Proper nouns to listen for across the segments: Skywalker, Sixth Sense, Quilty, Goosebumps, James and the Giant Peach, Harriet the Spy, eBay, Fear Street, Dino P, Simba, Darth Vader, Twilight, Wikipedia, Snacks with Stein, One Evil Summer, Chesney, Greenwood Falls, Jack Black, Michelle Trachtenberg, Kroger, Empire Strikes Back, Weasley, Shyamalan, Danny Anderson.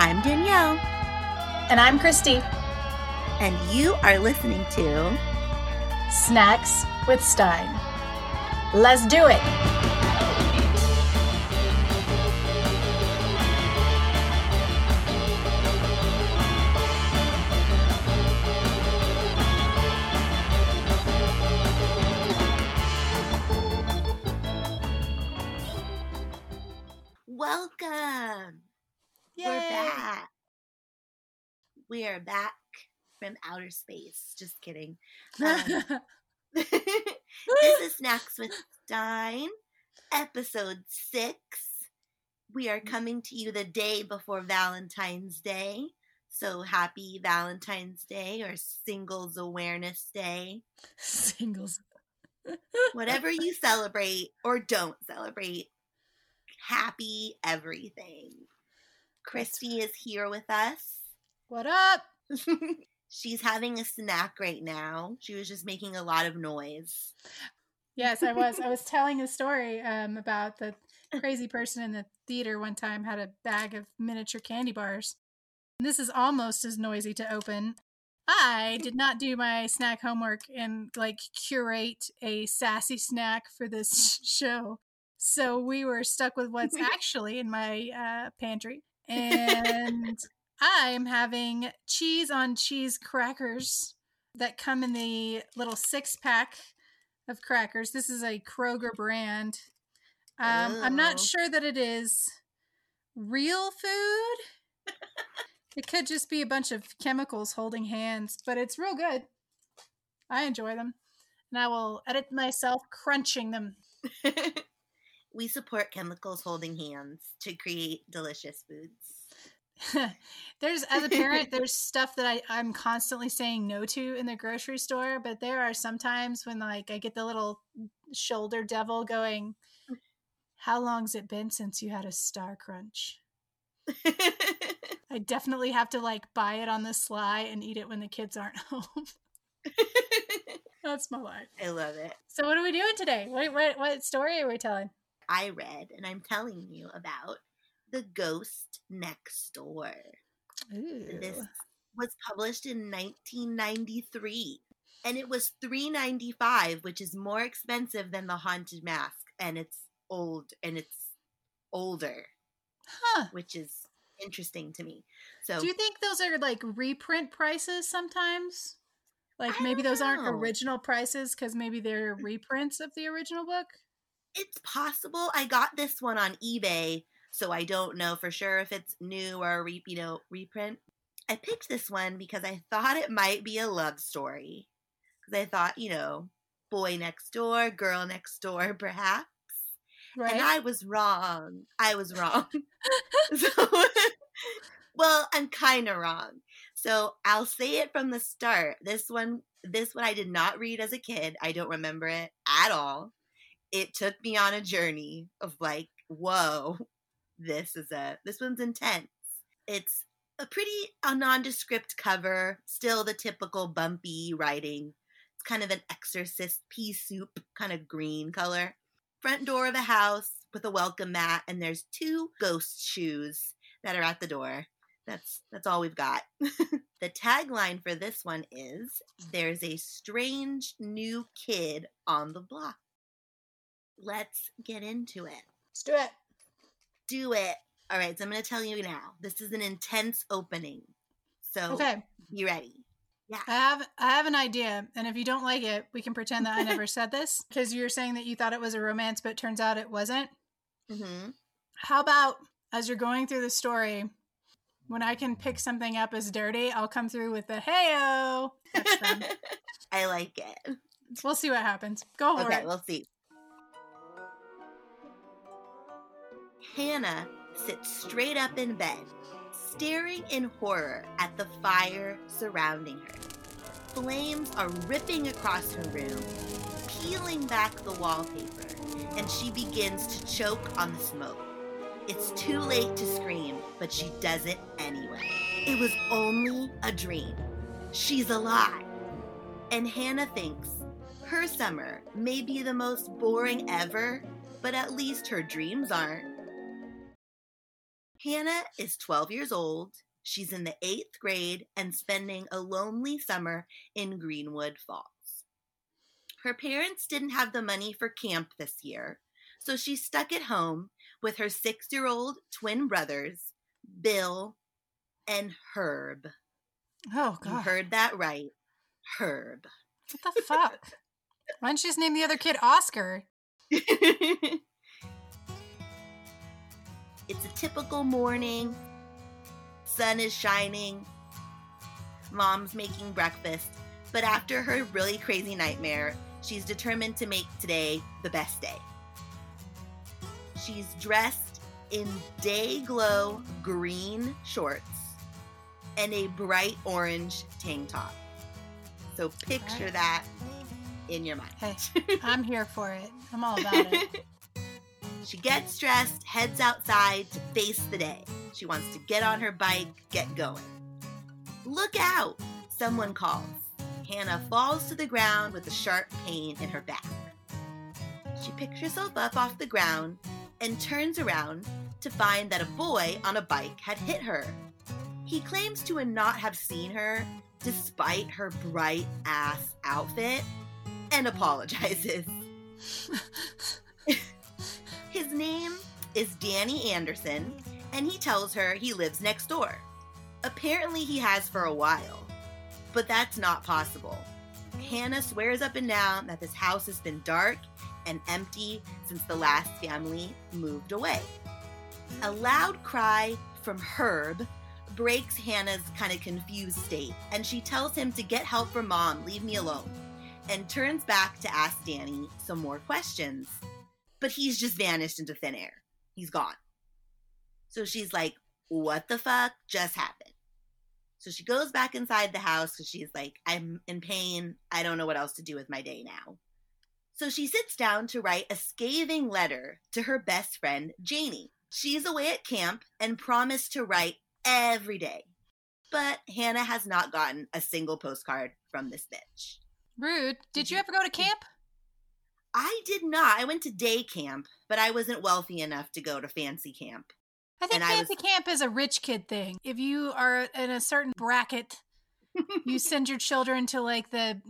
I'm Danielle. And I'm Christy. And you are listening to Snacks with Stein. Let's do it. Welcome. Yay. We're back. We are back from outer space. Just kidding. This is Snacks with Stein, episode 6. We are coming to you the day before Valentine's Day. So happy Valentine's Day or Singles Awareness Day. Singles. Whatever you celebrate or don't celebrate. Happy everything. Christy is here with us. What up? She's having a snack right now. She was just making a lot of noise. Yes, I was. I was telling a story about the crazy person in the theater one time had a bag of miniature candy bars. This is almost as noisy to open. I did not do my snack homework and curate a sassy snack for this show. So we were stuck with what's actually in my pantry. And I'm having cheese on cheese crackers that come in the little 6-pack of crackers. This is a Kroger brand. I'm not sure that it is real food. It could just be a bunch of chemicals holding hands, but it's real good. I enjoy them. And I will edit myself crunching them. We support chemicals holding hands to create delicious foods. As a parent, there's stuff that I'm constantly saying no to in the grocery store, but there are some times when I get the little shoulder devil going, how long's it been since you had a Star Crunch? I definitely have to buy it on the sly and eat it when the kids aren't home. That's my life. I love it. So what are we doing today? What story are we telling? I read, and I'm telling you about The Ghost Next Door. Ooh. This was published in 1993, and it was $3.95, which is more expensive than The Haunted Mask, and it's old, and it's older, which is interesting to me. So, do you think those are reprint prices sometimes? Maybe those aren't original prices because maybe they're reprints of the original book? It's possible. I got this one on eBay, so I don't know for sure if it's new or reprint. I picked this one because I thought it might be a love story. Because I thought, boy next door, girl next door, perhaps. Right. And I was wrong. Well, I'm kind of wrong. So I'll say it from the start. This one I did not read as a kid. I don't remember it at all. It took me on a journey of whoa, this one's intense. It's a pretty nondescript cover, still the typical bumpy writing. It's kind of an Exorcist pea soup kind of green color. Front door of a house with a welcome mat, and there's 2 ghost shoes that are at the door. That's all we've got. The tagline for this one is, there's a strange new kid on the block. Let's get into it. Let's do it. Do it. All right, so I'm going to tell you now. This is an intense opening. So be ready. Yeah. I have an idea, and if you don't like it, we can pretend that I never said this, because you were saying that you thought it was a romance, but it turns out it wasn't. Mm-hmm. How about, as you're going through the story, when I can pick something up as dirty, I'll come through with the hey-o. That's fun. I like it. We'll see what happens. Go for it. Okay, we'll see. Hannah sits straight up in bed, staring in horror at the fire surrounding her. Flames are ripping across her room, peeling back the wallpaper, and she begins to choke on the smoke. It's too late to scream, but she does it anyway. It was only a dream. She's alive. And Hannah thinks her summer may be the most boring ever, but at least her dreams aren't. Hannah is 12 years old. She's in the 8th grade and spending a lonely summer in Greenwood Falls. Her parents didn't have the money for camp this year, so she's stuck at home with her 6-year-old twin brothers, Bill and Herb. Oh, God. You heard that right. Herb. What the fuck? Why don't you just name the other kid Oscar? It's a typical morning. Sun is shining. Mom's making breakfast. But after her really crazy nightmare, she's determined to make today the best day. She's dressed in day glow green shorts and a bright orange tank top. So picture that in your mind. Hey, I'm here for it. I'm all about it. She gets dressed, heads outside to face the day. She wants to get on her bike, get going. Look out! Someone calls. Hannah falls to the ground with a sharp pain in her back. She picks herself up off the ground and turns around to find that a boy on a bike had hit her. He claims to not have seen her despite her bright ass outfit and apologizes. His name is Danny Anderson, and he tells her he lives next door. Apparently he has for a while. But that's not possible. Hannah swears up and down that this house has been dark and empty since the last family moved away. A loud cry from Herb breaks Hannah's kind of confused state, and she tells him to get help from Mom, leave me alone, and turns back to ask Danny some more questions. But he's just vanished into thin air. He's gone. So she's like, what the fuck just happened? So she goes back inside the house because she's like, I'm in pain. I don't know what else to do with my day now. So she sits down to write a scathing letter to her best friend, Janie. She's away at camp and promised to write every day. But Hannah has not gotten a single postcard from this bitch. Rude. Did you ever go to camp? I did not. I went to day camp, but I wasn't wealthy enough to go to fancy camp. I think camp is a rich kid thing. If you are in a certain bracket, you send your children to like the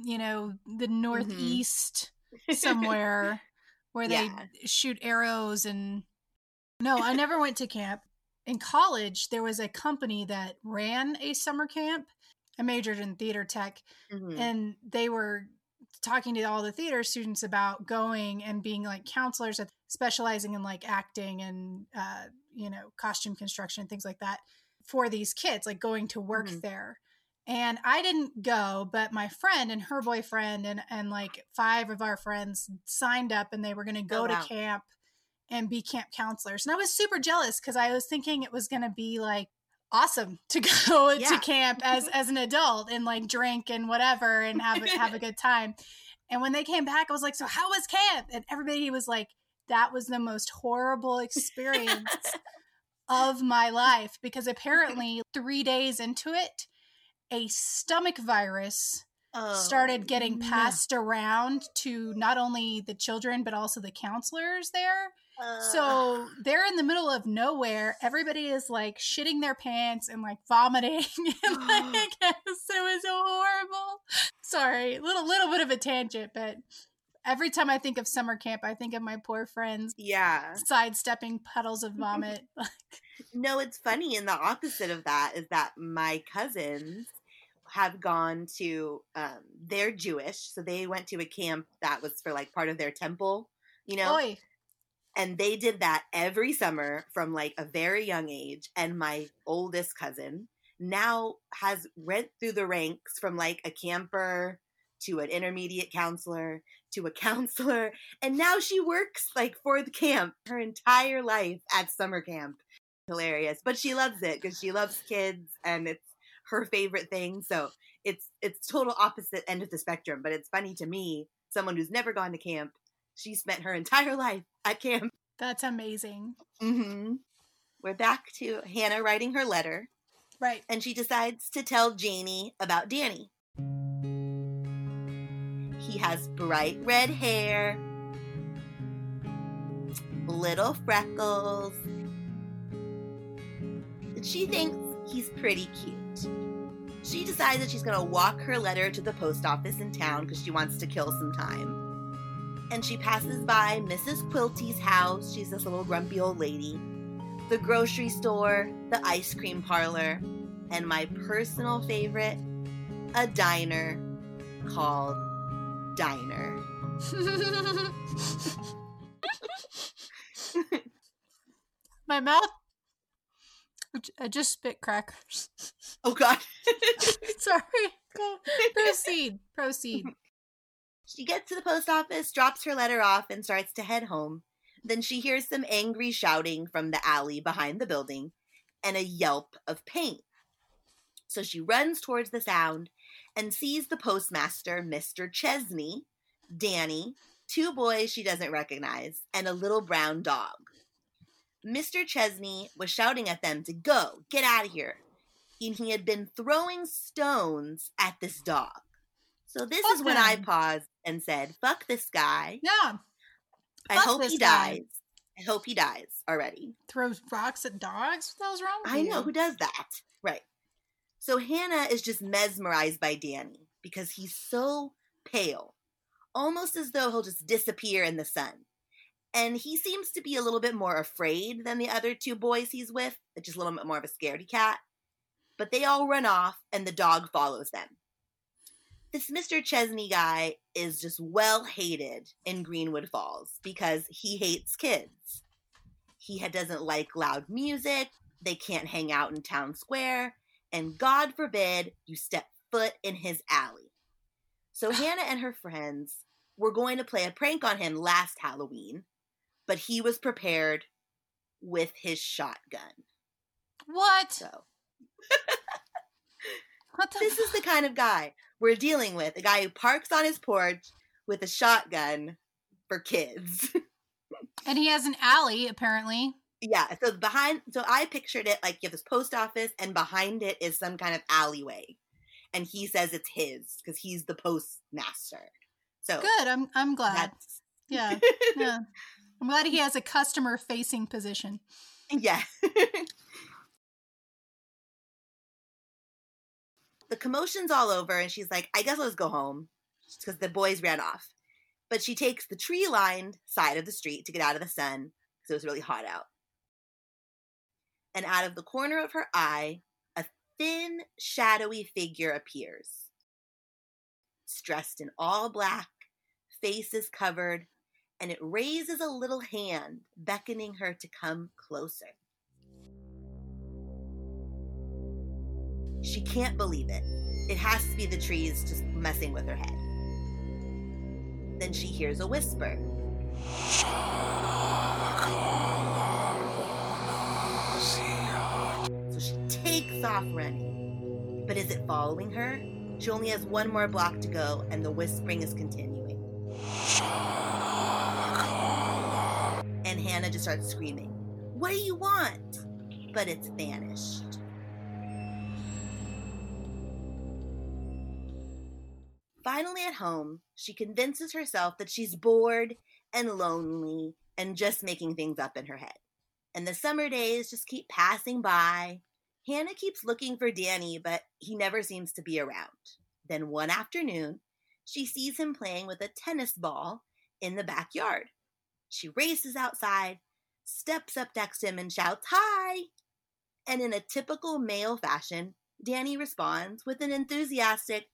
Northeast somewhere where they shoot arrows and... No, I never went to camp. In college, there was a company that ran a summer camp. I majored in theater tech and they were talking to all the theater students about going and being like counselors at specializing in like acting and, costume construction and things like that for these kids, like going to work there. And I didn't go, but my friend and her boyfriend and like 5 of our friends signed up and they were going to go to camp and be camp counselors. And I was super jealous because I was thinking it was going to be like awesome to go to camp as an adult and like drink and whatever and have a good time. And when they came back, I was like, so how was camp? And everybody was like, that was the most horrible experience of my life, because apparently 3 days into it, a stomach virus started getting passed around to not only the children, but also the counselors there. So they're in the middle of nowhere. Everybody is like shitting their pants and like vomiting. And like, it was so horrible. Sorry, little bit of a tangent, but... Every time I think of summer camp, I think of my poor friends sidestepping puddles of vomit. No, it's funny. And the opposite of that is that my cousins have gone to, they're Jewish. So they went to a camp that was for like part of their temple, Oy. And they did that every summer from like a very young age. And my oldest cousin now has went through the ranks from like a camper to an intermediate counselor, to a counselor, and now she works like for the camp her entire life at summer camp. Hilarious, but she loves it because she loves kids and it's her favorite thing. So it's total opposite end of the spectrum, but it's funny to me, someone who's never gone to camp, she spent her entire life at camp. That's amazing. We're back to Hannah writing her letter. Right. And she decides to tell Janie about Danny. He has bright red hair, little freckles, that she thinks he's pretty cute. She decides that she's going to walk her letter to the post office in town because she wants to kill some time. And she passes by Mrs. Quilty's house. She's this little grumpy old lady. The grocery store, the ice cream parlor, and my personal favorite, a diner called Diner. My mouth. I just spit crackers. Oh, God. Sorry. Proceed. She gets to the post office, drops her letter off, and starts to head home. Then she hears some angry shouting from the alley behind the building and a yelp of pain. So she runs towards the sound and sees the postmaster, Mr. Chesney, Danny, two boys she doesn't recognize, and a little brown dog. Mr. Chesney was shouting at them to go, get out of here. And he had been throwing stones at this dog. So this is when I paused and said, fuck this guy. Yeah. I hope he dies. I hope he dies already. Throws rocks at dogs? What the hell's wrong with you? I know. Who does that? Right. So Hannah is just mesmerized by Danny because he's so pale. Almost as though he'll just disappear in the sun. And he seems to be a little bit more afraid than the other two boys he's with. Just a little bit more of a scaredy cat. But they all run off and the dog follows them. This Mr. Chesney guy is just well hated in Greenwood Falls because he hates kids. He doesn't like loud music. They can't hang out in town square. And God forbid you step foot in his alley. So Hannah and her friends were going to play a prank on him last Halloween. But he was prepared with his shotgun. What? So. This is the kind of guy we're dealing with. A guy who parks on his porch with a shotgun for kids. And he has an alley, apparently. Yeah. So I pictured it like you have this post office and behind it is some kind of alleyway. And he says it's his because he's the postmaster. So good. I'm glad. Yeah. I'm glad he has a customer-facing position. Yeah. The commotion's all over, and she's like, I guess let's go home, because the boys ran off. But she takes the tree-lined side of the street to get out of the sun, because it was really hot out. And out of the corner of her eye, a thin, shadowy figure appears. It's dressed in all black, face is covered, and it raises a little hand, beckoning her to come closer. She can't believe it. It has to be the trees just messing with her head. Then she hears a whisper. So she takes off running. But is it following her? She only has one more block to go, and the whispering is continuing. And Hannah just starts screaming, what do you want? But it's vanished. Finally at home, she convinces herself that she's bored and lonely and just making things up in her head. And the summer days just keep passing by. Hannah keeps looking for Danny, but he never seems to be around. Then one afternoon, she sees him playing with a tennis ball in the backyard. She races outside, steps up next to him, and shouts, hi! And in a typical male fashion, Danny responds with an enthusiastic,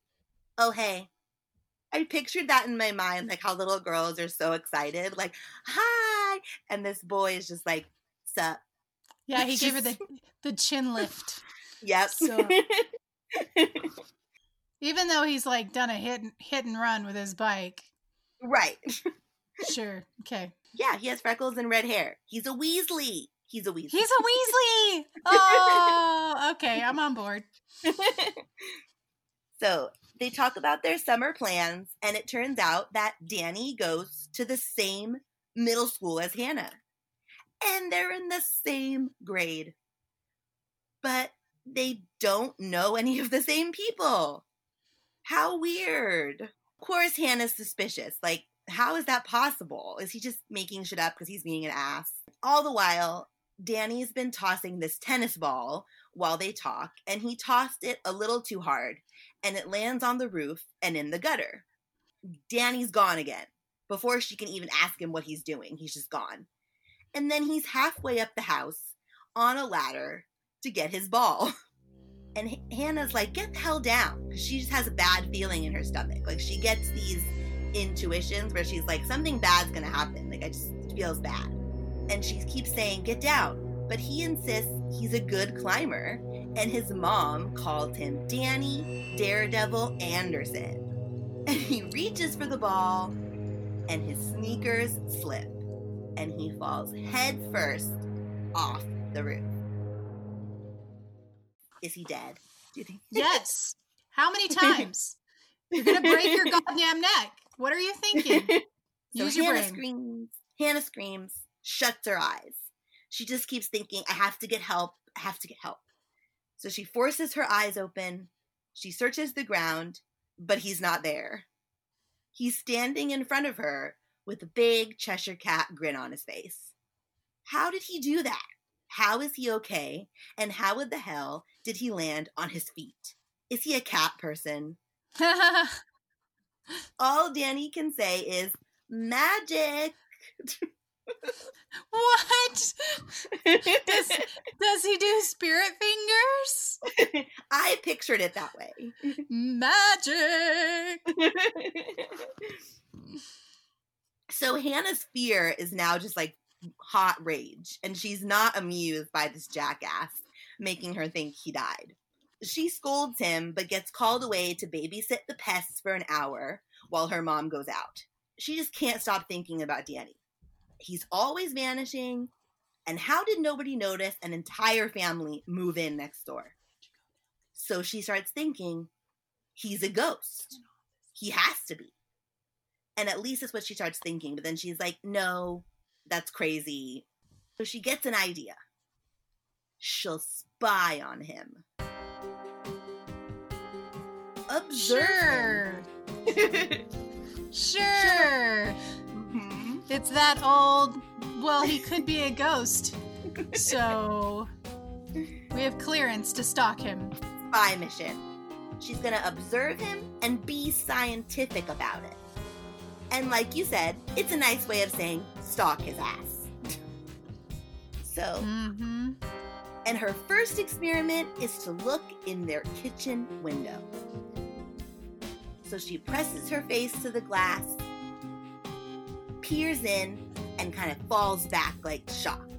oh, hey. I pictured that in my mind, like how little girls are so excited, like, hi! And this boy is just like, sup. Yeah, he gave her the chin lift. Yep. So, even though he's like done a hit and run with his bike. Right. Sure. Okay. Yeah, he has freckles and red hair. He's a Weasley. He's a Weasley! Oh, okay. I'm on board. So they talk about their summer plans, and it turns out that Danny goes to the same middle school as Hannah. And they're in the same grade. But they don't know any of the same people. How weird. Of course, Hannah's suspicious. Like, how is that possible? Is he just making shit up because he's being an ass? All the while, Danny's been tossing this tennis ball while they talk, and he tossed it a little too hard, and it lands on the roof and in the gutter. Danny's gone again. Before she can even ask him what he's doing, he's just gone. And then he's halfway up the house on a ladder to get his ball. And Hannah's like, get the hell down. Because she just has a bad feeling in her stomach. Like, she gets these intuitions where she's like, something bad's going to happen. Like, it feels bad. And she keeps saying, get down. But he insists he's a good climber. And his mom calls him Danny Daredevil Anderson. And he reaches for the ball, and his sneakers slip. And he falls head first off the roof. Is he dead? Do you think? Yes. How many times? You're going to break your goddamn neck. What are you thinking? Use your brain. Hannah screams, shuts her eyes. She just keeps thinking, I have to get help. I have to get help. So she forces her eyes open. She searches the ground, but he's not there. He's standing in front of her with a big Cheshire Cat grin on his face. How did he do that? How is he okay? And how in the hell did he land on his feet? Is he a cat person? All Danny can say is magic. What? Does he do spirit fingers? I pictured it that way. Magic. So Hannah's fear is now just like hot rage, and she's not amused by this jackass making her think he died. She scolds him, but gets called away to babysit the pests for an hour while her mom goes out. She just can't stop thinking about Danny. He's always vanishing, and how did nobody notice an entire family move in next door? So she starts thinking, he's a ghost. He has to be. And at least that's what she starts thinking. But then she's like, no, that's crazy. So she gets an idea. She'll spy on him. Observe him. Sure. Mm-hmm. It's that old, well, he could be a ghost. So we have clearance to stalk him. Spy mission. She's going to observe him and be scientific about it. And like you said, it's a nice way of saying stalk his ass. So, mm-hmm. And her first experiment is to look in their kitchen window. So she presses her face to the glass, peers in, and kind of falls back like shocked.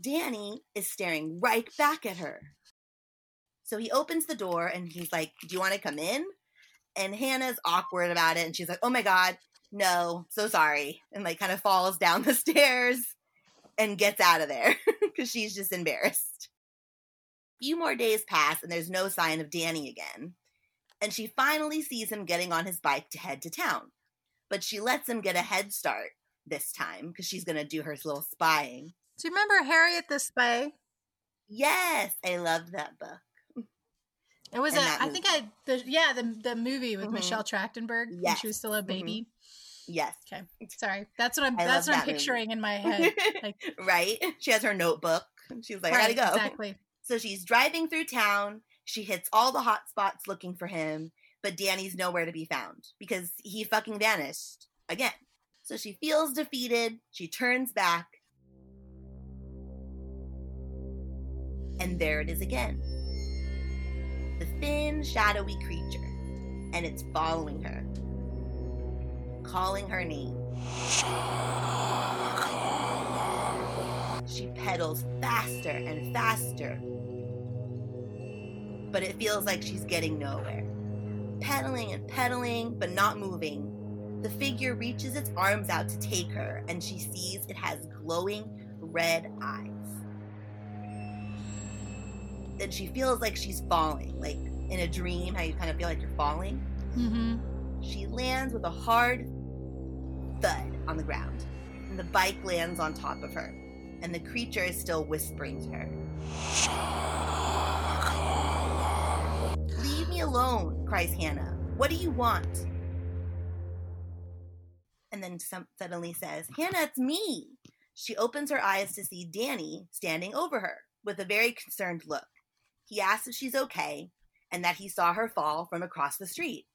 Danny is staring right back at her. So he opens the door and he's like, do you want to come in? And Hannah's awkward about it, and she's like, oh my God, no, so sorry. And like kind of falls down the stairs and gets out of there because she's just embarrassed. A few more days pass, and there's no sign of Danny again. And she finally sees him getting on his bike to head to town. But she lets him get a head start this time because she's going to do her little spying. Do you remember Harriet the Spy? Yes, I loved that book. It was the movie with mm-hmm. Michelle Trachtenberg yes. when she was still a baby. Mm-hmm. Yes. Okay. Sorry. That's what I'm picturing movie. In my head. Like, right? She has her notebook. She's like, right, I gotta go. Exactly. So she's driving through town. She hits all the hot spots looking for him, but Danny's nowhere to be found because he fucking vanished again. So she feels defeated. She turns back. And there it is again. The thin, shadowy creature, and it's following her, calling her name. She pedals faster and faster, but it feels like she's getting nowhere. Pedaling and pedaling, but not moving. The figure reaches its arms out to take her, and she sees it has glowing red eyes. And she feels like she's falling, like in a dream, how you kind of feel like you're falling. Mm-hmm. She lands with a hard thud on the ground, and the bike lands on top of her, and the creature is still whispering to her. Leave me alone, cries Hannah. What do you want? And then suddenly says, Hannah, it's me. She opens her eyes to see Danny standing over her with a very concerned look. He asks if she's okay and that he saw her fall from across the street.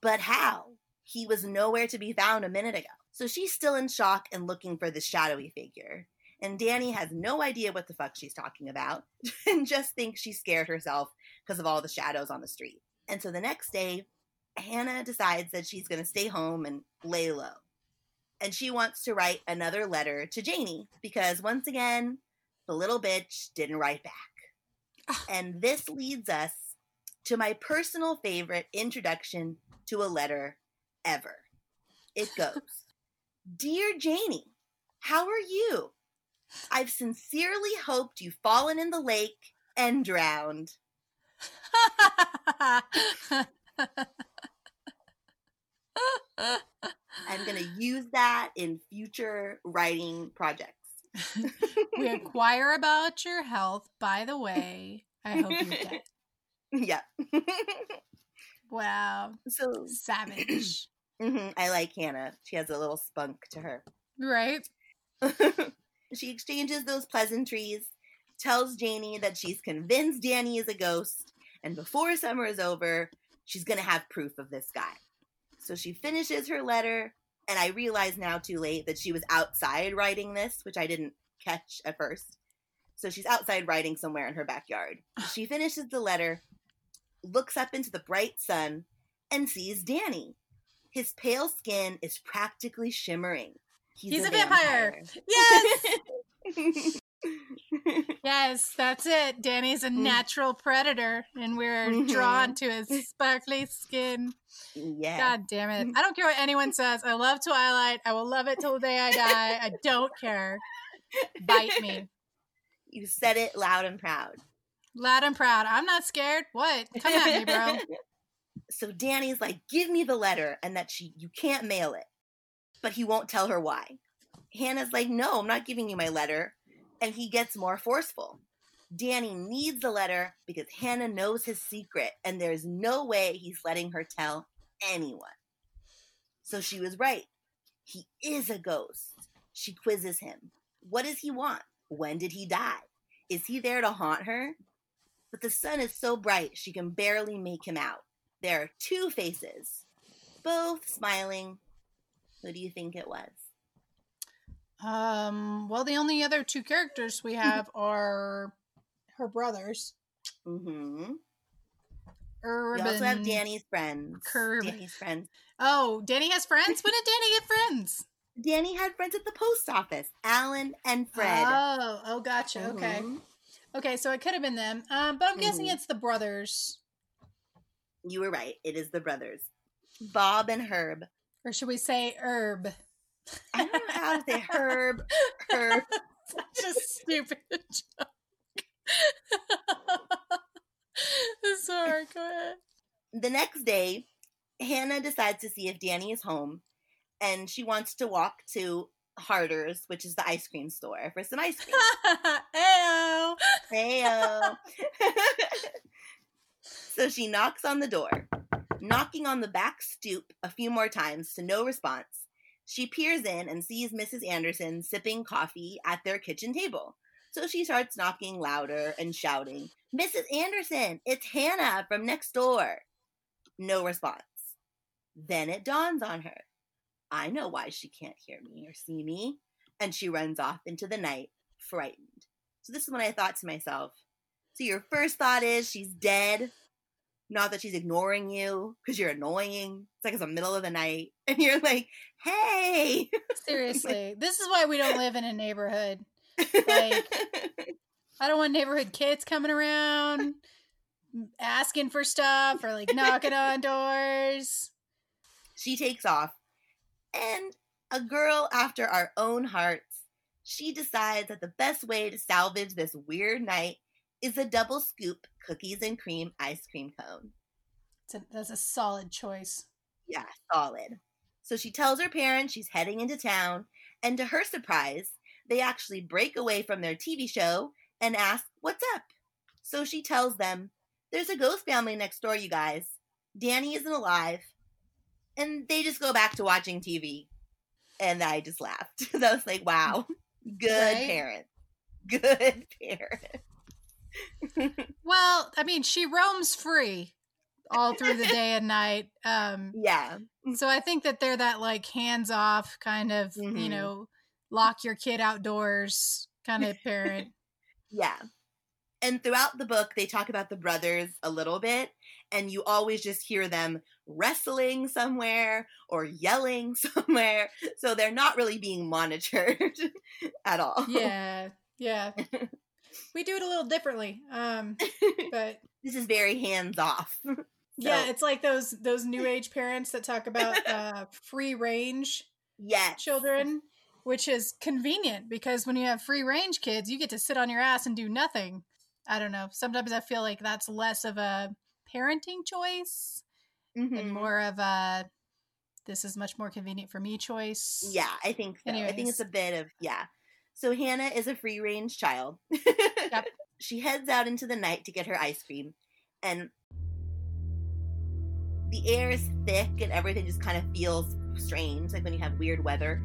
But how? He was nowhere to be found a minute ago. So she's still in shock and looking for the shadowy figure. And Danny has no idea what the fuck she's talking about and just thinks she scared herself because of all the shadows on the street. And so the next day, Hannah decides that she's going to stay home and lay low. And she wants to write another letter to Janie because, once again, the little bitch didn't write back. And this leads us to my personal favorite introduction to a letter ever. It goes, Dear Janie, how are you? I've sincerely hoped you've fallen in the lake and drowned. I'm going to use that in future writing projects. We inquire about your health, by the way. I hope you're dead. Yeah. Wow. So savage. Mm-hmm. I like Hannah. She has a little spunk to her. Right. She exchanges those pleasantries, tells Janie that she's convinced Danny is a ghost, and before summer is over, she's going to have proof of this guy. So she finishes her letter, and I realize now too late that she was outside writing this, which I didn't catch at first. So she's outside writing somewhere in her backyard. She finishes the letter, looks up into the bright sun, and sees Danny. His pale skin is practically shimmering. He's a vampire. Yes! Yes, that's it. Danny's a natural predator, and we're drawn to his sparkly skin. Yeah. God damn it. I don't care what anyone says. I love Twilight. I will love it till the day I die. I don't care. Bite me. You said it loud and proud. Loud and proud. I'm not scared. What? Come at me, bro. So Danny's like, give me the letter, and that you can't mail it. But he won't tell her why. Hannah's like, no, I'm not giving you my letter. And he gets more forceful. Danny needs the letter because Hannah knows his secret, and there's no way he's letting her tell anyone. So she was right. He is a ghost. She quizzes him. What does he want? When did he die? Is he there to haunt her? But the sun is so bright she can barely make him out. There are two faces, both smiling. Who do you think it was? Well, the only other two characters we have are her brothers. Mm-hmm. We also have Danny's friends. Danny's friends. Oh, Danny has friends? When did Danny get friends? Danny had friends at the post office. Alan and Fred. Oh, gotcha. Mm-hmm. Okay, so it could have been them. But I'm guessing it's the brothers. You were right. It is the brothers. Bob and Herb. Or should we say Herb? I don't know how to say Herb. Such a stupid joke. Sorry, go ahead. The next day, Hannah decides to see if Danny is home, and she wants to walk to Harder's, which is the ice cream store, for some ice cream. Ayo! Ayo! So she knocks on the door, knocking on the back stoop a few more times to no response. She peers in and sees Mrs. Anderson sipping coffee at their kitchen table. So she starts knocking louder and shouting, Mrs. Anderson, it's Hannah from next door. No response. Then it dawns on her. I know why she can't hear me or see me. And she runs off into the night, frightened. So this is when I thought to myself, so your first thought is she's dead. Not that she's ignoring you because you're annoying. It's like it's the middle of the night and you're like, hey. Seriously. This is why we don't live in a neighborhood. Like, I don't want neighborhood kids coming around asking for stuff or like knocking on doors. She takes off. And a girl after our own hearts, she decides that the best way to salvage this weird night is a double scoop cookies and cream ice cream cone. That's a solid choice. Yeah, solid. So she tells her parents she's heading into town, and to her surprise, they actually break away from their TV show and ask, what's up? So she tells them, there's a ghost family next door, you guys. Danny isn't alive. And they just go back to watching TV. And I just laughed. I was like, wow, good parent. Good parent. Well, I mean, she roams free all through the day and night. Yeah. So I think that they're that like hands-off kind of, you know, lock your kid outdoors kind of parent. Yeah. And throughout the book, they talk about the brothers a little bit, and you always just hear them wrestling somewhere or yelling somewhere. So they're not really being monitored at all. Yeah. Yeah. We do it a little differently. But this is very hands off. So. Yeah. It's like those new age parents that talk about free range children, which is convenient because when you have free range kids, you get to sit on your ass and do nothing. I don't know. Sometimes I feel like that's less of a parenting choice and more of a, this is much more convenient for me choice. Yeah, I think so. Anyways. I think it's a bit of, So Hannah is a free range child. Yep. She heads out into the night to get her ice cream, and the air is thick and everything just kind of feels strange, like when you have weird weather.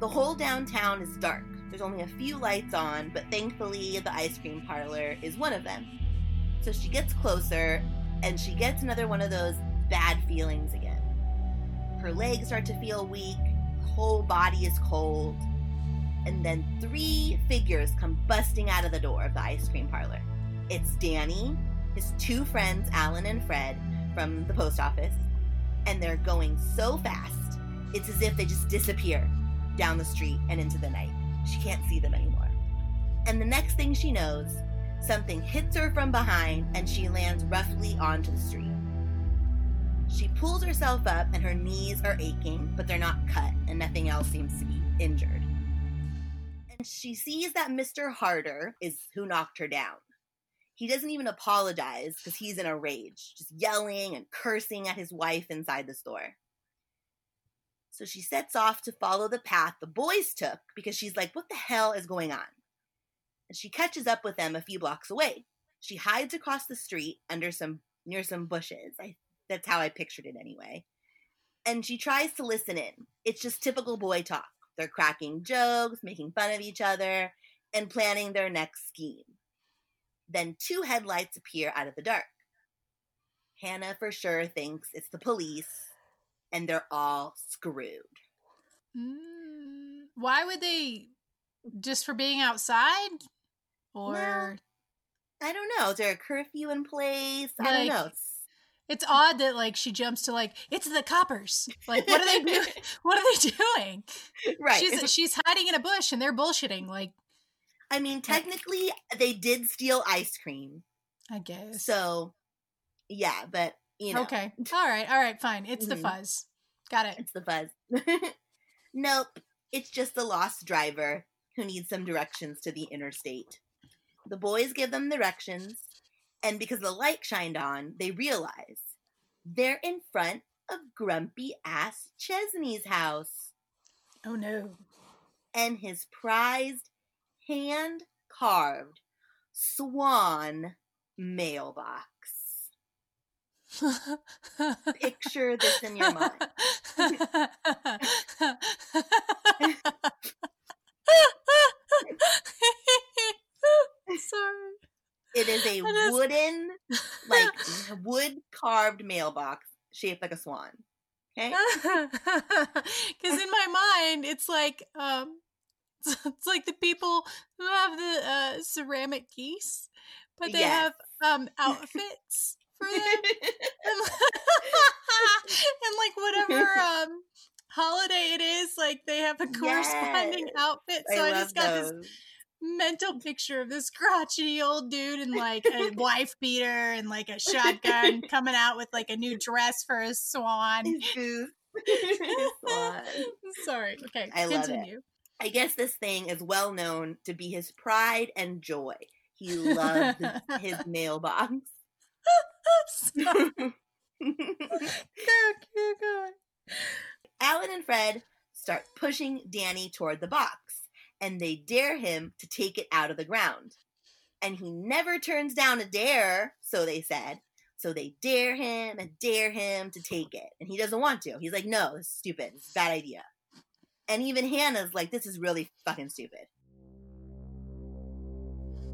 The whole downtown is dark. There's only a few lights on, but thankfully the ice cream parlor is one of them. So she gets closer, and she gets another one of those bad feelings again. Her legs start to feel weak, her whole body is cold, and then three figures come busting out of the door of the ice cream parlor. It's Danny, his two friends, Alan and Fred, from the post office, and they're going so fast, it's as if they just disappear down the street and into the night. She can't see them anymore. And the next thing she knows, something hits her from behind and she lands roughly onto the street. She pulls herself up and her knees are aching, but they're not cut and nothing else seems to be injured. And she sees that Mr. Harder is who knocked her down. He doesn't even apologize because he's in a rage, just yelling and cursing at his wife inside the store. So she sets off to follow the path the boys took because she's like, what the hell is going on? And she catches up with them a few blocks away. She hides across the street under near some bushes. That's how I pictured it anyway. And she tries to listen in. It's just typical boy talk. They're cracking jokes, making fun of each other, and planning their next scheme. Then two headlights appear out of the dark. Hannah for sure thinks it's the police. And they're all screwed. Why would they? Just for being outside? Or? No, I don't know. Is there a curfew in place? Like, I don't know. It's odd that like she jumps to like, it's the coppers. Like, what are they doing? What are they doing? Right. She's hiding in a bush and they're bullshitting. Like, I mean, technically they did steal ice cream, I guess. So, yeah, but. You know. Okay. All right. Fine. It's the fuzz. Got it. It's the fuzz. Nope. It's just a lost driver who needs some directions to the interstate. The boys give them directions, and because the light shined on, they realize they're in front of grumpy-ass Chesney's house. Oh, no. And his prized, hand-carved swan mailbox. Picture this in your mind. Sorry. It is a wooden, like wood carved mailbox shaped like a swan. Okay? Because in my mind, it's like it's like the people who have the ceramic geese, but they have outfits. For them and like whatever holiday it is, like they have a corresponding outfit. So I just got this mental picture of this crotchety old dude in like a wife beater and like a shotgun coming out with like a new dress for his swan. Sorry. Okay, continue. Love it. I guess this thing is well known to be his pride and joy. He loved his mailbox. Alan and Fred start pushing Danny toward the box, and they dare him to take it out of the ground. And he never turns down a dare, so they said, So they dare him to take it. And he doesn't want to. He's like, no, it's stupid. It's a bad idea. And even Hannah's like, this is really fucking stupid.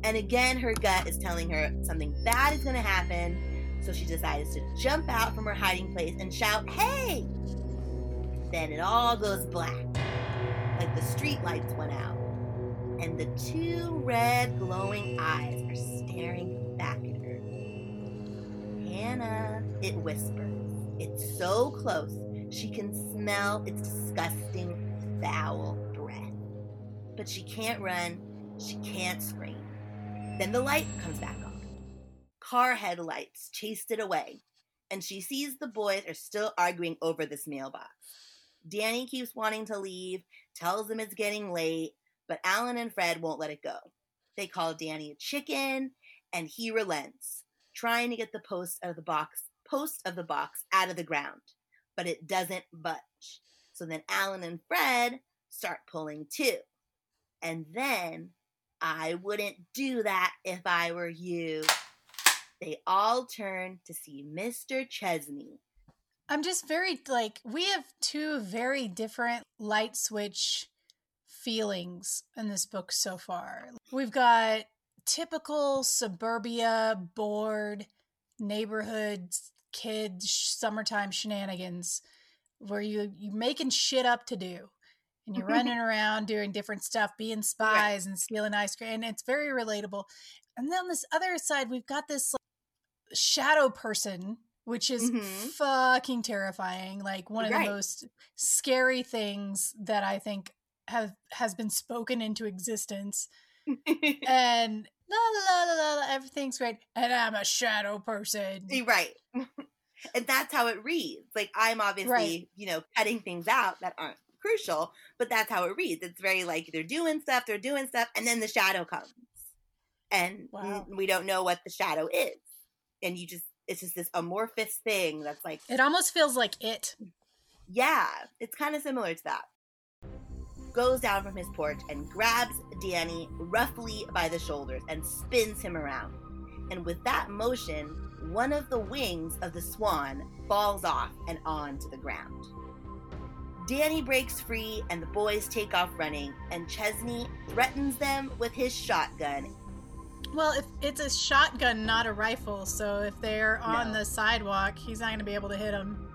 And again, her gut is telling her something bad is going to happen. So she decides to jump out from her hiding place and shout, hey! Then it all goes black. Like the street lights went out. And the two red glowing eyes are staring back at her. Hannah, it whispers. It's so close, she can smell its disgusting, foul breath. But she can't run. She can't scream. Then the light comes back on. Car headlights chased it away, and she sees the boys are still arguing over this mailbox. Danny keeps wanting to leave, tells them it's getting late, but Alan and Fred won't let it go. They call Danny a chicken, and he relents, trying to get the post of the box out of the ground, but it doesn't budge. So then Alan and Fred start pulling too. And then, I wouldn't do that if I were you. They all turn to see Mr. Chesney. I'm just very, we have two very different light switch feelings in this book so far. We've got typical suburbia, bored, neighborhood, kids, summertime shenanigans where you're making shit up to do. And you're running around doing different stuff, being spies and stealing ice cream. And it's very relatable. And then on this other side, we've got this shadow person, which is fucking terrifying. One of the most scary things that I think has been spoken into existence. And la, la, la, la, la, everything's great. And I'm a shadow person. Right. And that's how it reads. I'm obviously, cutting things out that aren't crucial, but that's how it reads. It's very they're doing stuff, and then the shadow comes, and we don't know what the shadow is, and it's just this amorphous thing that's it almost feels like it. Yeah, it's kind of similar to that. Goes down from his porch and grabs Danny roughly by the shoulders and spins him around, and with that motion, one of the wings of the swan falls off and onto the ground. Danny breaks free, and the boys take off running, and Chesney threatens them with his shotgun. Well, if it's a shotgun, not a rifle, so if they're on the sidewalk, he's not going to be able to hit them.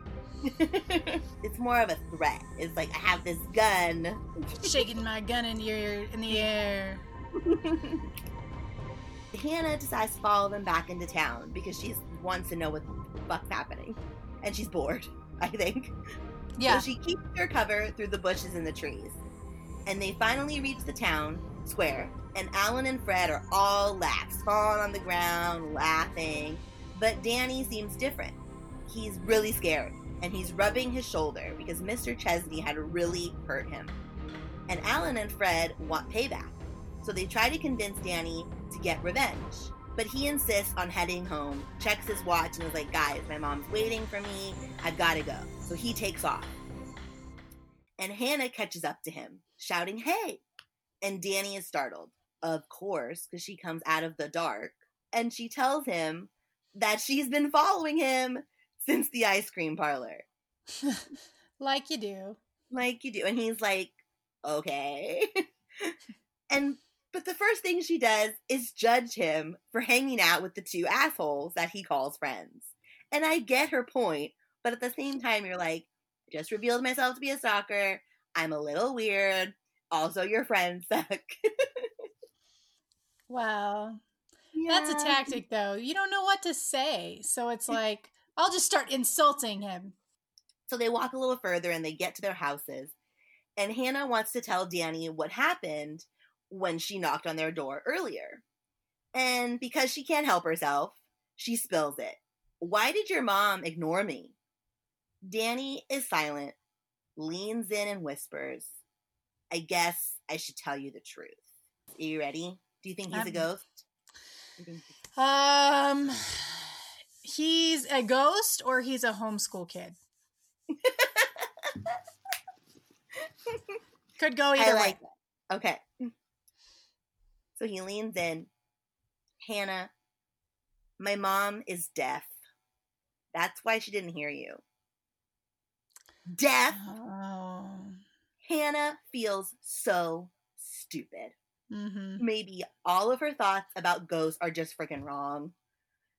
It's more of a threat. It's I have this gun. Shaking my gun in the air. Hannah decides to follow them back into town, because she wants to know what the fuck's happening. And she's bored, I think. Yeah. So she keeps her cover through the bushes and the trees. And they finally reach the town square. And Alan and Fred are all laps, falling on the ground, laughing. But Danny seems different. He's really scared. And he's rubbing his shoulder because Mr. Chesney had really hurt him. And Alan and Fred want payback. So they try to convince Danny to get revenge. But he insists on heading home, checks his watch, and is like, guys, my mom's waiting for me. I've got to go. So he takes off. And Hannah catches up to him, shouting, hey! And Danny is startled, of course, because she comes out of the dark. And she tells him that she's been following him since the ice cream parlor. Like you do. And he's like, okay. But the first thing she does is judge him for hanging out with the two assholes that he calls friends. And I get her point, but at the same time, you're like, I just revealed myself to be a stalker. I'm a little weird. Also, your friends suck. Wow. Yeah. That's a tactic, though. You don't know what to say. So it's I'll just start insulting him. So they walk a little further and they get to their houses. And Hannah wants to tell Danny what happened when she knocked on their door earlier. And because she can't help herself, she spills it. Why did your mom ignore me? Danny is silent, leans in and whispers, I guess I should tell you the truth. Are you ready? Do you think he's a ghost? He's a ghost or he's a homeschool kid? Could go either way. That. Okay. So he leans in. Hannah, my mom is deaf. That's why she didn't hear you. Death. Oh. Hannah feels so stupid. Mm-hmm. Maybe all of her thoughts about ghosts are just freaking wrong.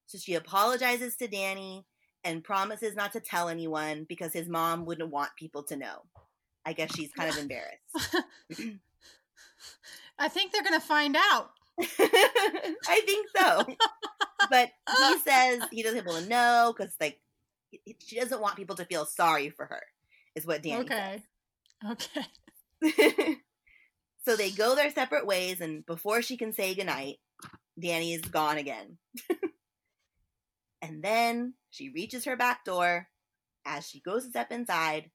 So she apologizes to Danny and promises not to tell anyone because his mom wouldn't want people to know. I guess she's kind of embarrassed. I think they're going to find out. I think so. But he says he doesn't want to know because, like, she doesn't want people to feel sorry for her, is what Danny says. Okay. So they go their separate ways, and before she can say goodnight, Danny is gone again. And then she reaches her back door. As she goes to step inside,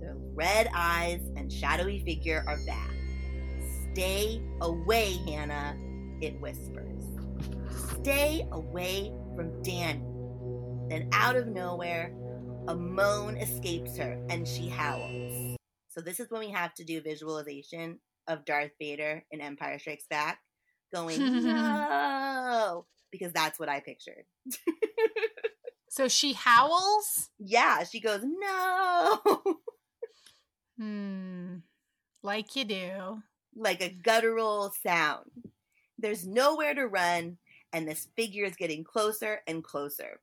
the red eyes and shadowy figure are back. Stay away, Hannah, it whispers. Stay away from Danny. Then out of nowhere, a moan escapes her, and she howls. So this is when we have to do visualization of Darth Vader in Empire Strikes Back going, no, because that's what I pictured. So she howls? Yeah, she goes, no. Like you do. Like a guttural sound. There's nowhere to run, and this figure is getting closer and closer.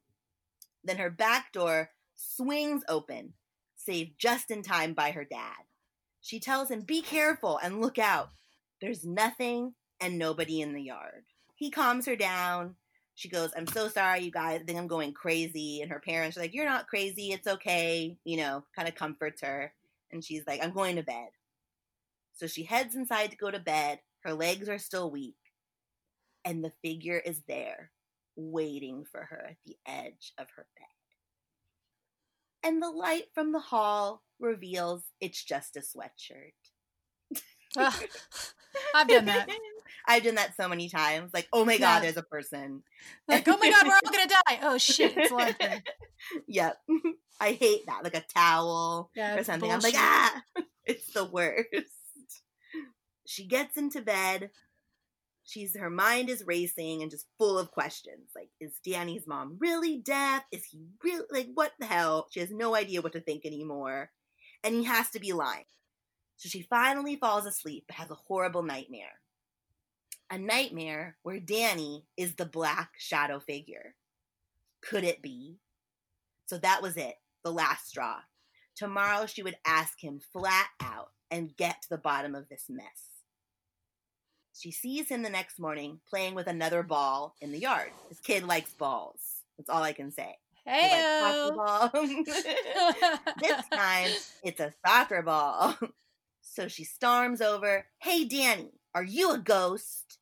Then her back door swings open, saved just in time by her dad. She tells him, be careful and look out. There's nothing and nobody in the yard. He calms her down. She goes, I'm so sorry, you guys. I think I'm going crazy. And her parents are like, you're not crazy. It's okay. You know, kind of comforts her. And she's like, I'm going to bed. So she heads inside to go to bed. Her legs are still weak. And the figure is there, waiting for her at the edge of her bed. And the light from the hall reveals it's just a sweatshirt. I've done that. I've done that so many times. Like, oh my God, there's a person. Like, oh my God, we're all going to die. Oh shit, it's London. Yep. I hate that. Like a towel or something. Bullshit. I'm like, ah, it's the worst. She gets into bed. Her mind is racing and just full of questions. Like, is Danny's mom really deaf? Is he really, like, what the hell? She has no idea what to think anymore. And he has to be lying. So she finally falls asleep but has a horrible nightmare. A nightmare where Danny is the black shadow figure. Could it be? So that was it, the last straw. Tomorrow she would ask him flat out and get to the bottom of this mess. She sees him the next morning playing with another ball in the yard. This kid likes balls. That's all I can say. Hey, he likes soccer ball. This time, it's a soccer ball. So she storms over. Hey, Danny, are you a ghost?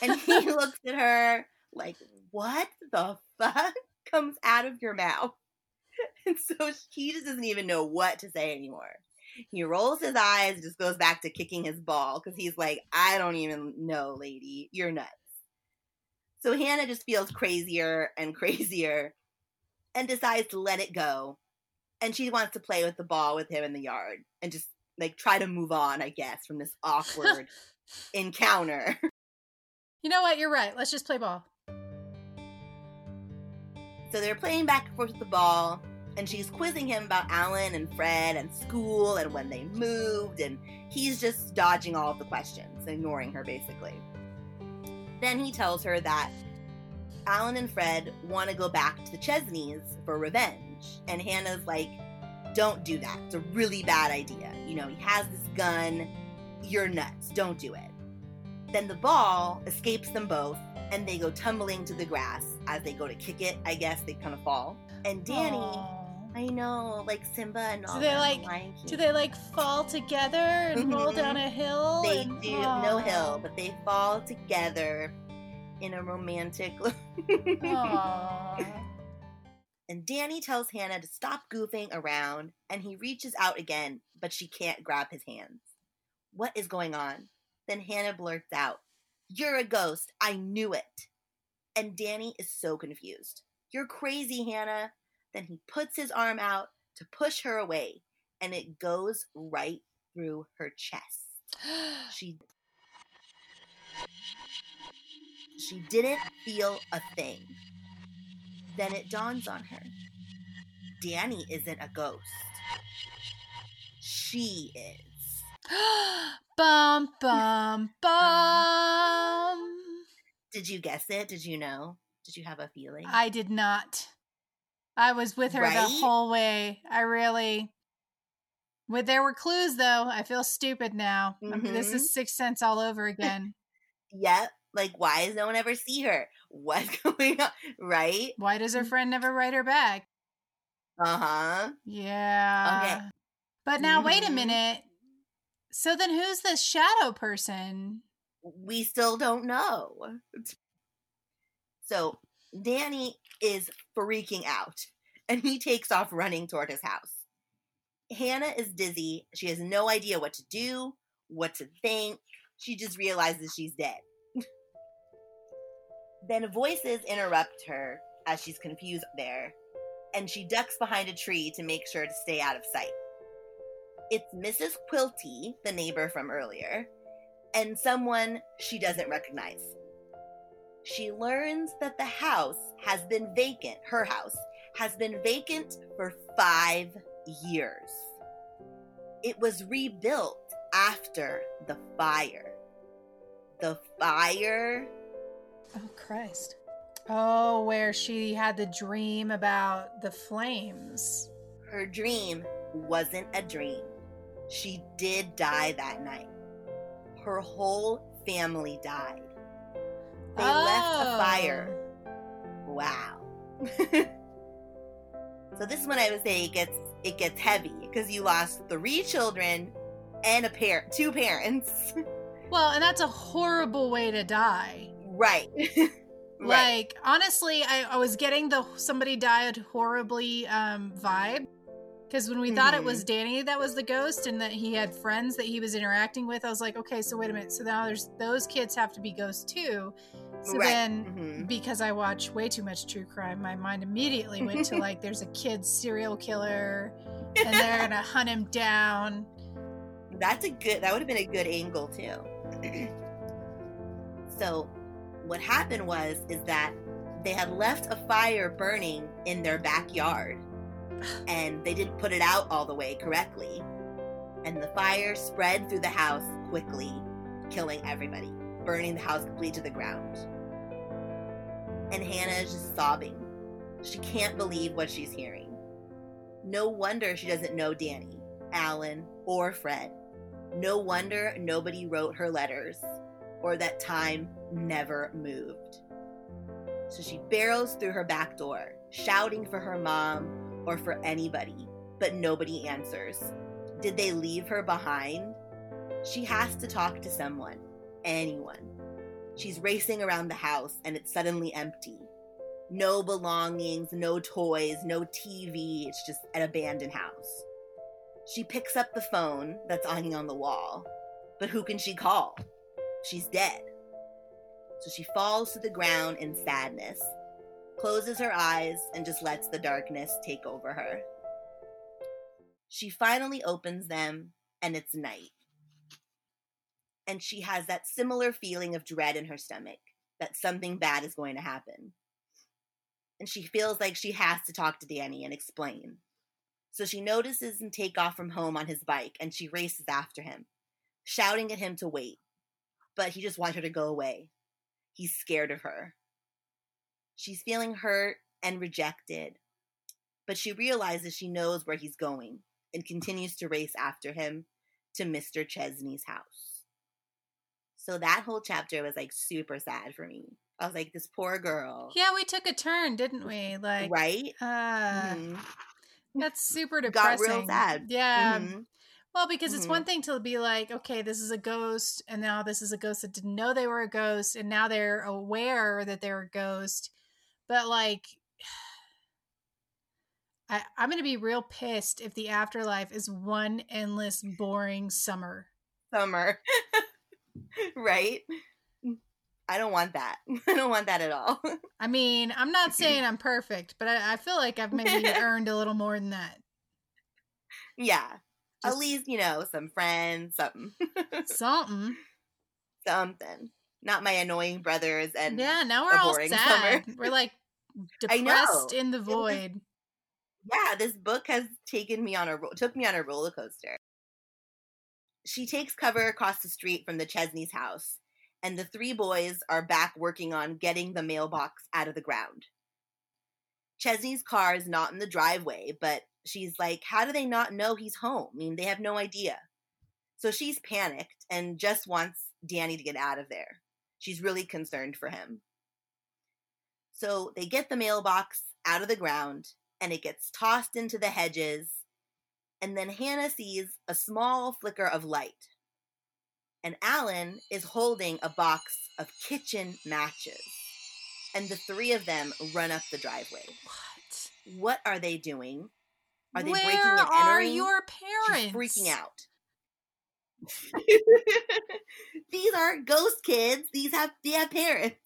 And he looks at her like, what the fuck comes out of your mouth? And so he just doesn't even know what to say anymore. He rolls his eyes and just goes back to kicking his ball because he's like, I don't even know, lady. You're nuts. So Hannah just feels crazier and crazier and decides to let it go. And she wants to play with the ball with him in the yard and just, like, try to move on, I guess, from this awkward encounter. You know what? You're right. Let's just play ball. So they're playing back and forth with the ball. And she's quizzing him about Alan and Fred and school and when they moved. And he's just dodging all of the questions, ignoring her, basically. Then he tells her that Alan and Fred want to go back to the Chesneys for revenge. And Hannah's like, don't do that. It's a really bad idea. You know, he has this gun. You're nuts. Don't do it. Then the ball escapes them both. And they go tumbling to the grass as they go to kick it. I guess they kind of fall. And Danny... Aww. I know, like Simba and all. So they like, do they like fall together and roll down a hill? They do. Aww. No hill, but they fall together in a romantic. And Danny tells Hannah to stop goofing around, and he reaches out again, but she can't grab his hands. What is going on? Then Hannah blurts out, "You're a ghost. I knew it." And Danny is so confused. "You're crazy, Hannah." Then he puts his arm out to push her away, and it goes right through her chest. She didn't feel a thing. Then it dawns on her. Danny isn't a ghost. She is. Bum, bum, bum. Did you guess it? Did you know? Did you have a feeling? I did not. I was with her the whole way. There were clues, though. I feel stupid now. Mm-hmm. I mean, this is Sixth Sense all over again. Yep. Like, why does no one ever see her? What's going on? Right? Why does her friend never write her back? Uh-huh. Yeah. Okay. But now, wait a minute. So then who's this shadow person? We still don't know. So Danny is freaking out, and he takes off running toward his house. Hannah is dizzy. She has no idea what to do, what to think. She just realizes she's dead. Then voices interrupt her as she's confused there, and she ducks behind a tree to make sure to stay out of sight. It's Mrs. Quilty, the neighbor from earlier, and someone she doesn't recognize. She learns that the house has been vacant, her house, has been vacant for 5 years. It was rebuilt after the fire. The fire... Oh, Christ. Oh, where she had the dream about the flames. Her dream wasn't a dream. She did die that night. Her whole family died. They left a fire. Wow. So this one, I would say it gets heavy, because you lost 3 children and 2 parents. Well, and that's a horrible way to die. Right. Like, honestly, I was getting the somebody died horribly vibe, because when we thought it was Danny that was the ghost and that he had friends that he was interacting with, I was like, okay, so wait a minute. So now those kids have to be ghosts too. So then, because I watch way too much true crime, my mind immediately went to, like, there's a kid serial killer and they're going to hunt him down. That would have been a good angle too. So what happened is that they had left a fire burning in their backyard, and they didn't put it out all the way correctly. And the fire spread through the house quickly, killing everybody, burning the house completely to the ground. And Hannah is just sobbing. She can't believe what she's hearing. No wonder she doesn't know Danny, Alan, or Fred. No wonder nobody wrote her letters, or that time never moved. So she barrels through her back door, shouting for her mom or for anybody, but nobody answers. Did they leave her behind? She has to talk to someone, anyone. She's racing around the house, and it's suddenly empty. No belongings, no toys, no TV. It's just an abandoned house. She picks up the phone that's hanging on the wall, but who can she call? She's dead. So she falls to the ground in sadness, closes her eyes, and just lets the darkness take over her. She finally opens them, and it's night. And she has that similar feeling of dread in her stomach, that something bad is going to happen. And she feels like she has to talk to Danny and explain. So she notices him take off from home on his bike, and she races after him, shouting at him to wait. But he just wants her to go away. He's scared of her. She's feeling hurt and rejected, but she realizes she knows where he's going and continues to race after him to Mr. Chesney's house. So that whole chapter was, like, super sad for me. I was like, this poor girl. Yeah, we took a turn, didn't we? Like, right? That's super depressing. Got real sad. Yeah. Mm-hmm. Well, because it's one thing to be like, okay, this is a ghost, and now this is a ghost that didn't know they were a ghost, and now they're aware that they're a ghost. But, like, I'm going to be real pissed if the afterlife is one endless, boring summer. Right? I don't want that. I don't want that at all. I mean, I'm not saying I'm perfect, but I feel like I've maybe earned a little more than that. Yeah. At least, you know, some friends, something. Something. Not my annoying brothers and now we're all sad. Summer. We're like, depressed in the void. Yeah, this book has took me on a roller coaster. She takes cover across the street from the Chesney's house, and the three boys are back working on getting the mailbox out of the ground. Chesney's car is not in the driveway, but she's like, how do they not know he's home? I mean, they have no idea. So she's panicked and just wants Danny to get out of there. She's really concerned for him. So they get the mailbox out of the ground, and it gets tossed into the hedges, and then Hannah sees a small flicker of light. And Alan is holding a box of kitchen matches. And the three of them run up the driveway. What are they doing? Are they breaking and entering? Where are your parents? She's freaking out. These aren't ghost kids. They have parents.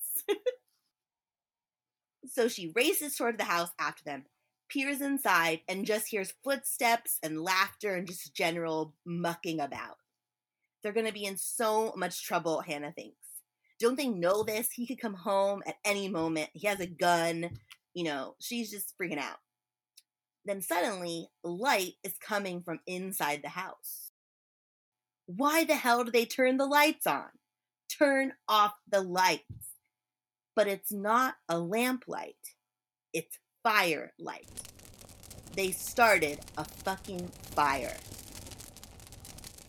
So she races toward the house after them, peers inside, and just hears footsteps and laughter and just general mucking about. They're going to be in so much trouble, Hannah thinks. Don't they know this? He could come home at any moment. He has a gun. You know, she's just freaking out. Then suddenly, light is coming from inside the house. Why the hell do they turn the lights on? Turn off the lights. But it's not a lamp light. It's fire light. They started a fucking fire.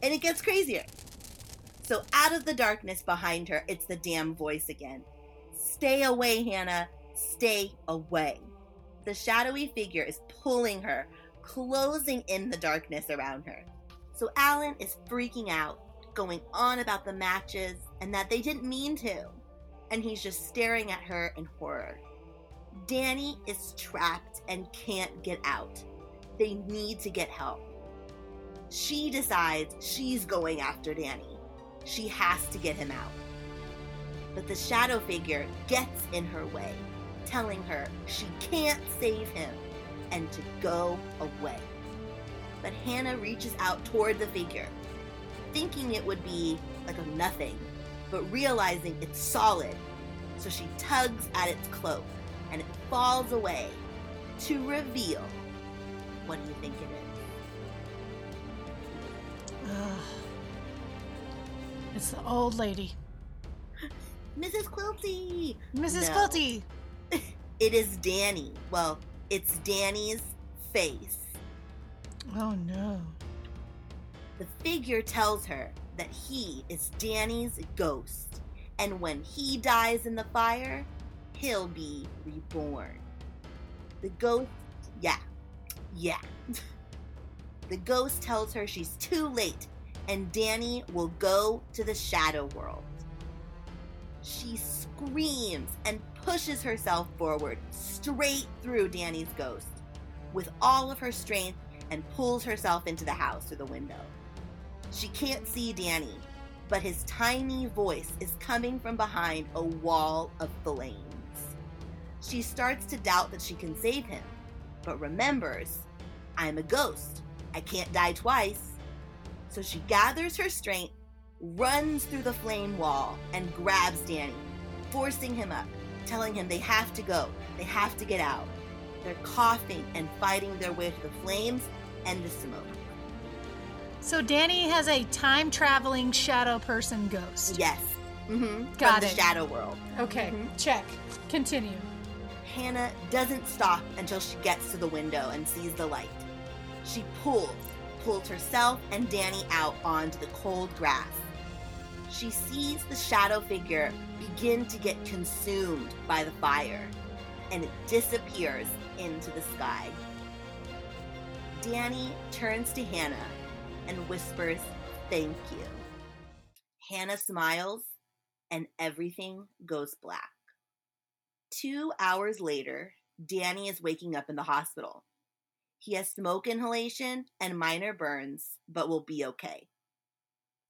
And it gets crazier. So out of the darkness behind her, it's the damn voice again. Stay away, Hannah. Stay away. The shadowy figure is pulling her, closing in the darkness around her. So Alan is freaking out, going on about the matches and that they didn't mean to. And he's just staring at her in horror. Danny is trapped and can't get out. They need to get help. She decides she's going after Danny. She has to get him out. But the shadow figure gets in her way, telling her she can't save him and to go away. But Hannah reaches out toward the figure, thinking it would be like a nothing, but realizing it's solid. So she tugs at its cloak and it falls away to reveal. What do you think it is? It's the old lady. Mrs. Quilty! Quilty! It is Danny. Well, it's Danny's face. Oh, no. The figure tells her that he is Danny's ghost, and when he dies in the fire, he'll be reborn. The ghost... Yeah. The ghost tells her she's too late, and Danny will go to the shadow world. She screams and pushes herself forward straight through Danny's ghost with all of her strength and pulls herself into the house through the window. She can't see Danny, but his tiny voice is coming from behind a wall of flames. She starts to doubt that she can save him, but remembers, I'm a ghost. I can't die twice. So she gathers her strength, runs through the flame wall, and grabs Danny, forcing him up, telling him they have to go, they have to get out. They're coughing and fighting their way to the flames and the smoke. So Danny has a time-traveling shadow person ghost. Yes. Mm-hmm. Got it. From the shadow world. Okay, Check. Continue. Hannah doesn't stop until she gets to the window and sees the light. She pulled herself and Danny out onto the cold grass. She sees the shadow figure begin to get consumed by the fire, and it disappears into the sky. Danny turns to Hannah and whispers, "Thank you." Hannah smiles, and everything goes black. 2 hours later, Danny is waking up in the hospital. He has smoke inhalation and minor burns, but will be okay.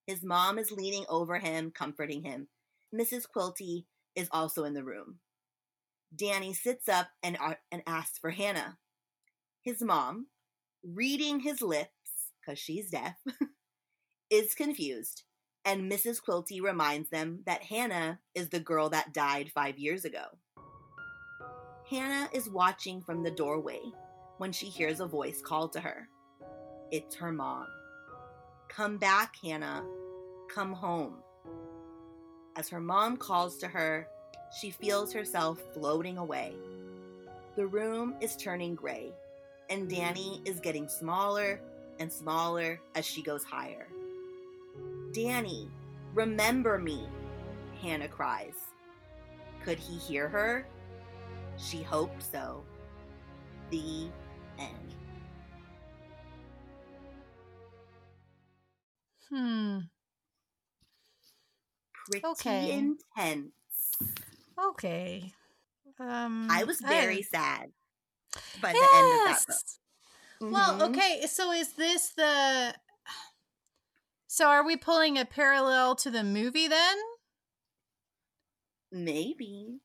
His mom is leaning over him, comforting him. Mrs. Quilty is also in the room. Danny sits up and asks for Hannah. His mom, reading his lips, because she's deaf, is confused, and Mrs. Quilty reminds them that Hannah is the girl that died 5 years ago. Hannah is watching from the doorway when she hears a voice call to her. It's her mom. Come back, Hannah. Come home. As her mom calls to her, she feels herself floating away. The room is turning gray, and Danny is getting smaller and smaller as she goes higher. Danny, remember me, Hannah cries. Could he hear her? She hoped so. The end. Pretty intense. Okay. I was very sad by the end of that book. Mm-hmm. Well, okay, so is this the... So are we pulling a parallel to the movie then? Maybe.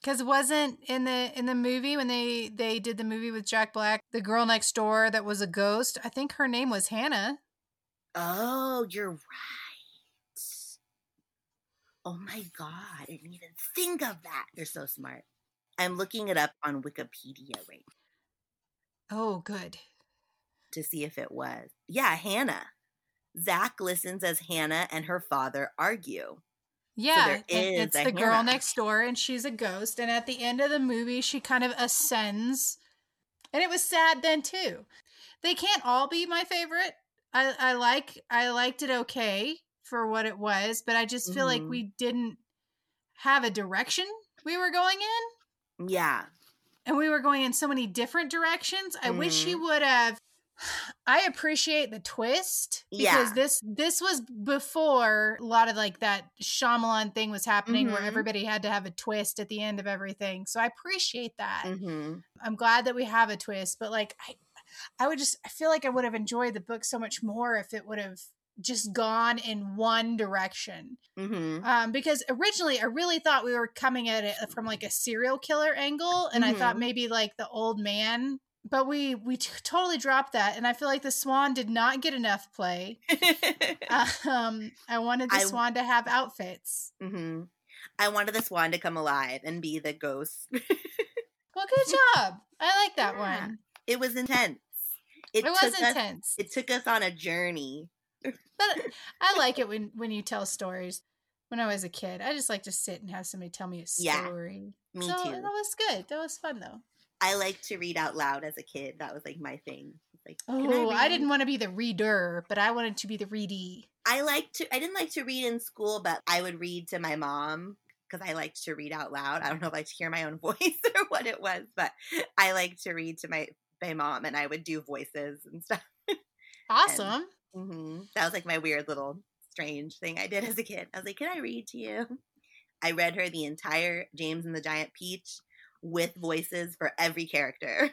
Because wasn't in the movie when they did the movie with Jack Black, the girl next door that was a ghost, I think her name was Hannah. Oh, you're right. Oh my God, I didn't even think of that. You're so smart. I'm looking it up on Wikipedia right now. Oh, good. To see if it was. Yeah, Hannah. Zach listens as Hannah and her father argue. Yeah, so it's the girl next door and she's a ghost. And at the end of the movie, she kind of ascends. And it was sad then too. They can't all be my favorite. I liked it okay for what it was, but I just feel like we didn't have a direction we were going in. Yeah. And we were going in so many different directions. I wish he would have. I appreciate the twist because this was before a lot of like that Shyamalan thing was happening where everybody had to have a twist at the end of everything. So I appreciate that. Mm-hmm. I'm glad that we have a twist, but like I feel like I would have enjoyed the book so much more if it would have just gone in one direction. Mm-hmm. Because originally I really thought we were coming at it from like a serial killer angle. And I thought maybe like the old man, but we totally dropped that. And I feel like the swan did not get enough play. I wanted the swan to have outfits. Mm-hmm. I wanted the swan to come alive and be the ghost. Well, good job. I like that one. It was intense. It took us on a journey. But I like it when you tell stories. When I was a kid, I just like to sit and have somebody tell me a story. Yeah, me too. That was good. That was fun, though. I like to read out loud as a kid. That was like my thing. Like, I didn't want to be the reader, but I wanted to be the readee. I didn't like to read in school, but I would read to my mom because I liked to read out loud. I don't know if I liked to hear my own voice or what it was, but I liked to read to my mom, and I would do voices and stuff. Awesome. And, that was like my weird little strange thing I did as a kid. I was like, can I read to you? I read her the entire James and the Giant Peach with voices for every character.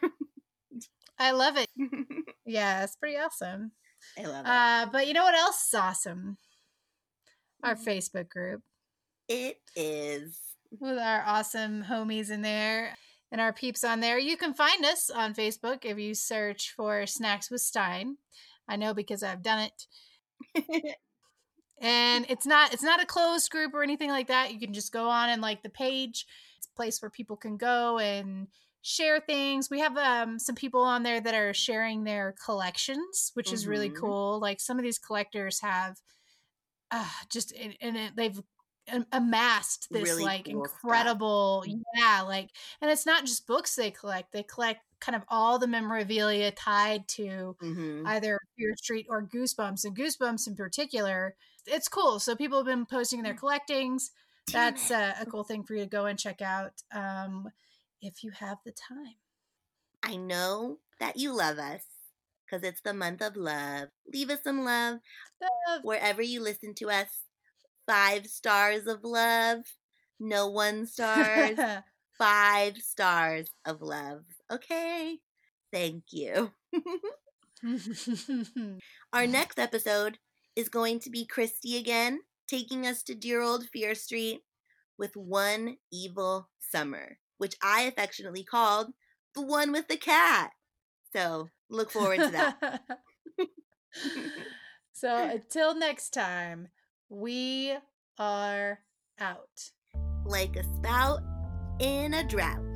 I love it. Yeah, it's pretty awesome. I love it. But you know what else is awesome? Our Facebook group. It is. With our awesome homies in there. And our peeps on there. You can find us on Facebook if you search for Snacks with Stein. I know because I've done it. And it's not a closed group or anything like that. You can just go on and like the page. It's a place where people can go and share things. We have some people on there that are sharing their collections, which is really cool. Like some of these collectors have they've amassed this really like cool incredible stuff. And it's not just books they collect kind of all the memorabilia tied to either Fear Street or Goosebumps, and Goosebumps in particular. It's cool. So people have been posting their collectings. That's a cool thing for you to go and check out if you have the time. I know that you love us because it's the month of love. Leave us some love. Wherever you listen to us. 5 stars of love. No 1 stars. 5 stars of love. Okay. Thank you. Our next episode is going to be Christy again, taking us to dear old Fear Street with One Evil Summer, which I affectionately called the one with the cat. So look forward to that. So until next time. We are out. Like a spout in a drought.